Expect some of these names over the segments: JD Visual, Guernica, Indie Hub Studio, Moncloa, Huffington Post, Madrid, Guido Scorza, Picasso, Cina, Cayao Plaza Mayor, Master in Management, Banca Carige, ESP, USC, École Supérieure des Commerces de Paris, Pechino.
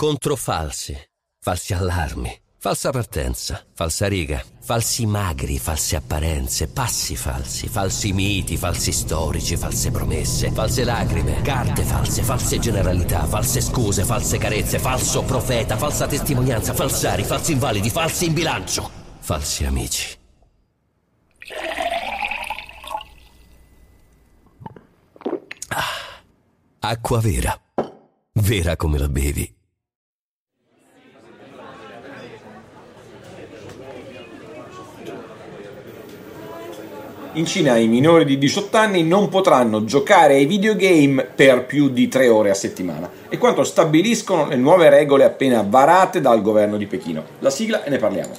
Controfalsi, falsi allarmi, falsa partenza, falsa riga, falsi magri, false apparenze, passi falsi, falsi miti, falsi storici, false promesse, false lacrime, carte false, false generalità, false scuse, false carezze, falso profeta, falsa testimonianza, falsari, falsi invalidi, falsi in bilancio, falsi amici. Ah, acqua vera, vera come la bevi. In Cina i minori di 18 anni non potranno giocare ai videogame per più di 3 ore a settimana, e quanto stabiliscono le nuove regole appena varate dal governo di Pechino. La sigla e ne parliamo.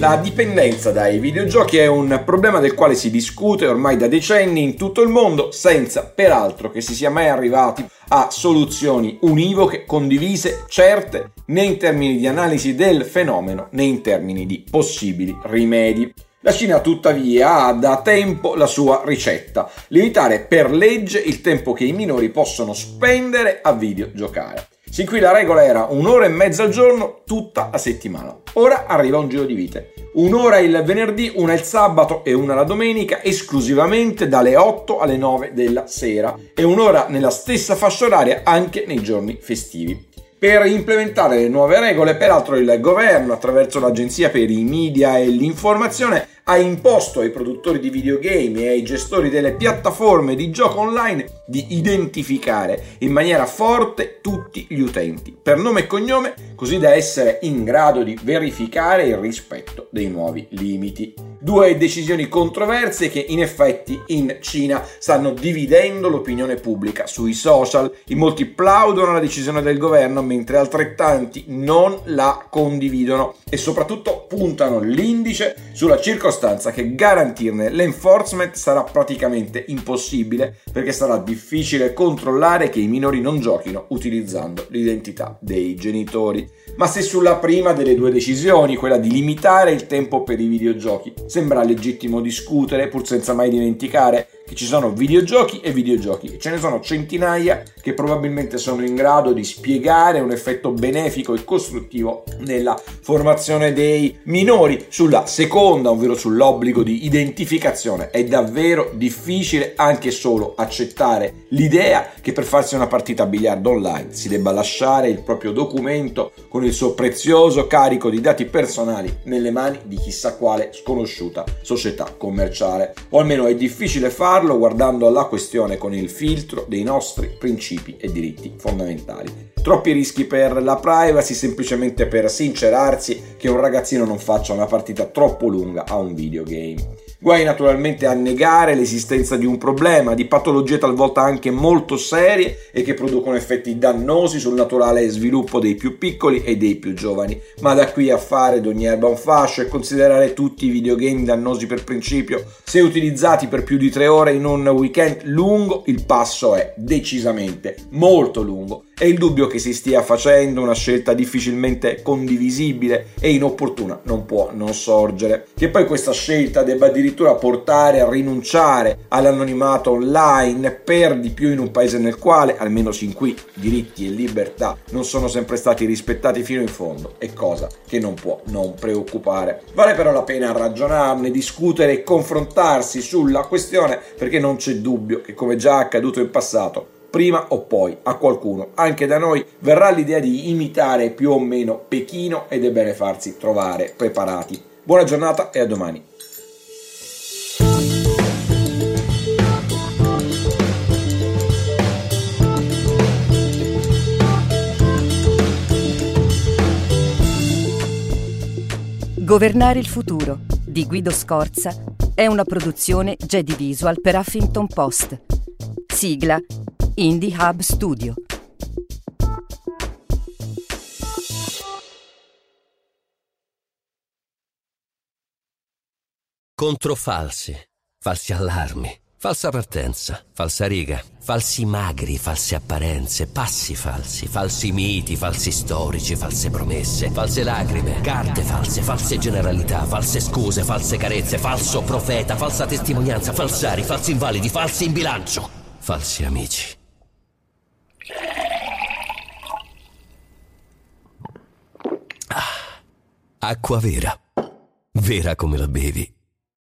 La dipendenza dai videogiochi è un problema del quale si discute ormai da decenni in tutto il mondo, senza peraltro che si sia mai arrivati a soluzioni univoche, condivise, certe, né in termini di analisi del fenomeno né in termini di possibili rimedi. La Cina tuttavia ha da tempo la sua ricetta: limitare per legge il tempo che i minori possono spendere a videogiocare. Sin qui la regola era 1 ora e mezza al giorno tutta la settimana. Ora arriva un giro di vite: 1 ora il venerdì, 1 il sabato e 1 la domenica, esclusivamente dalle 8 alle 9 della sera, e 1 ora nella stessa fascia oraria anche nei giorni festivi. Per implementare le nuove regole, peraltro, il governo, attraverso l'Agenzia per i Media e l'Informazione, ha imposto ai produttori di videogame e ai gestori delle piattaforme di gioco online di identificare in maniera forte tutti gli utenti, per nome e cognome, così da essere in grado di verificare il rispetto dei nuovi limiti. 2 decisioni controverse che in effetti in Cina stanno dividendo l'opinione pubblica sui social. In molti plaudono la decisione del governo, mentre altrettanti non la condividono e soprattutto puntano l'indice sulla circostanza che garantirne l'enforcement sarà praticamente impossibile, perché sarà difficile controllare che i minori non giochino utilizzando l'identità dei genitori. Ma se sulla prima delle 2 decisioni, quella di limitare il tempo per i videogiochi, sembra legittimo discutere, pur senza mai dimenticare che ci sono videogiochi e videogiochi, e ce ne sono centinaia che probabilmente sono in grado di spiegare un effetto benefico e costruttivo nella formazione dei minori, sulla seconda, ovvero sull'obbligo di identificazione, è davvero difficile anche solo accettare l'idea che per farsi una partita a biliardo online si debba lasciare il proprio documento con il suo prezioso carico di dati personali nelle mani di chissà quale sconosciuta società commerciale. O almeno è difficile fare guardando alla questione con il filtro dei nostri principi e diritti fondamentali. Troppi rischi per la privacy semplicemente per sincerarsi che un ragazzino non faccia una partita troppo lunga a un videogame. Guai naturalmente a negare l'esistenza di un problema, di patologie talvolta anche molto serie e che producono effetti dannosi sul naturale sviluppo dei più piccoli e dei più giovani, ma da qui a fare d'ogni erba un fascio e considerare tutti i videogame dannosi per principio, se utilizzati per più di 3 ore in un weekend lungo, il passo è decisamente molto lungo. È il dubbio che si stia facendo una scelta difficilmente condivisibile e inopportuna non può non sorgere. Che poi questa scelta debba addirittura portare a rinunciare all'anonimato online, per di più in un paese nel quale, almeno sin qui, diritti e libertà non sono sempre stati rispettati fino in fondo, è cosa che non può non preoccupare. Vale però la pena ragionarne, discutere e confrontarsi sulla questione, perché non c'è dubbio che, come già accaduto in passato, prima o poi a qualcuno, anche da noi, verrà l'idea di imitare più o meno Pechino, ed è bene farsi trovare preparati. Buona giornata e a domani. Governare il futuro di Guido Scorza è una produzione JD Visual per Huffington Post. Sigla Indie Hub Studio. Controfalsi, falsi allarmi, Falsa partenza, falsa riga, falsi magri, false apparenze, passi falsi, falsi miti, falsi storici, false promesse, false lacrime, carte false, false generalità, false scuse, false carezze, falso profeta, falsa testimonianza, falsari, falsi invalidi, falsi in bilancio, falsi amici. Acqua vera, vera come la bevi.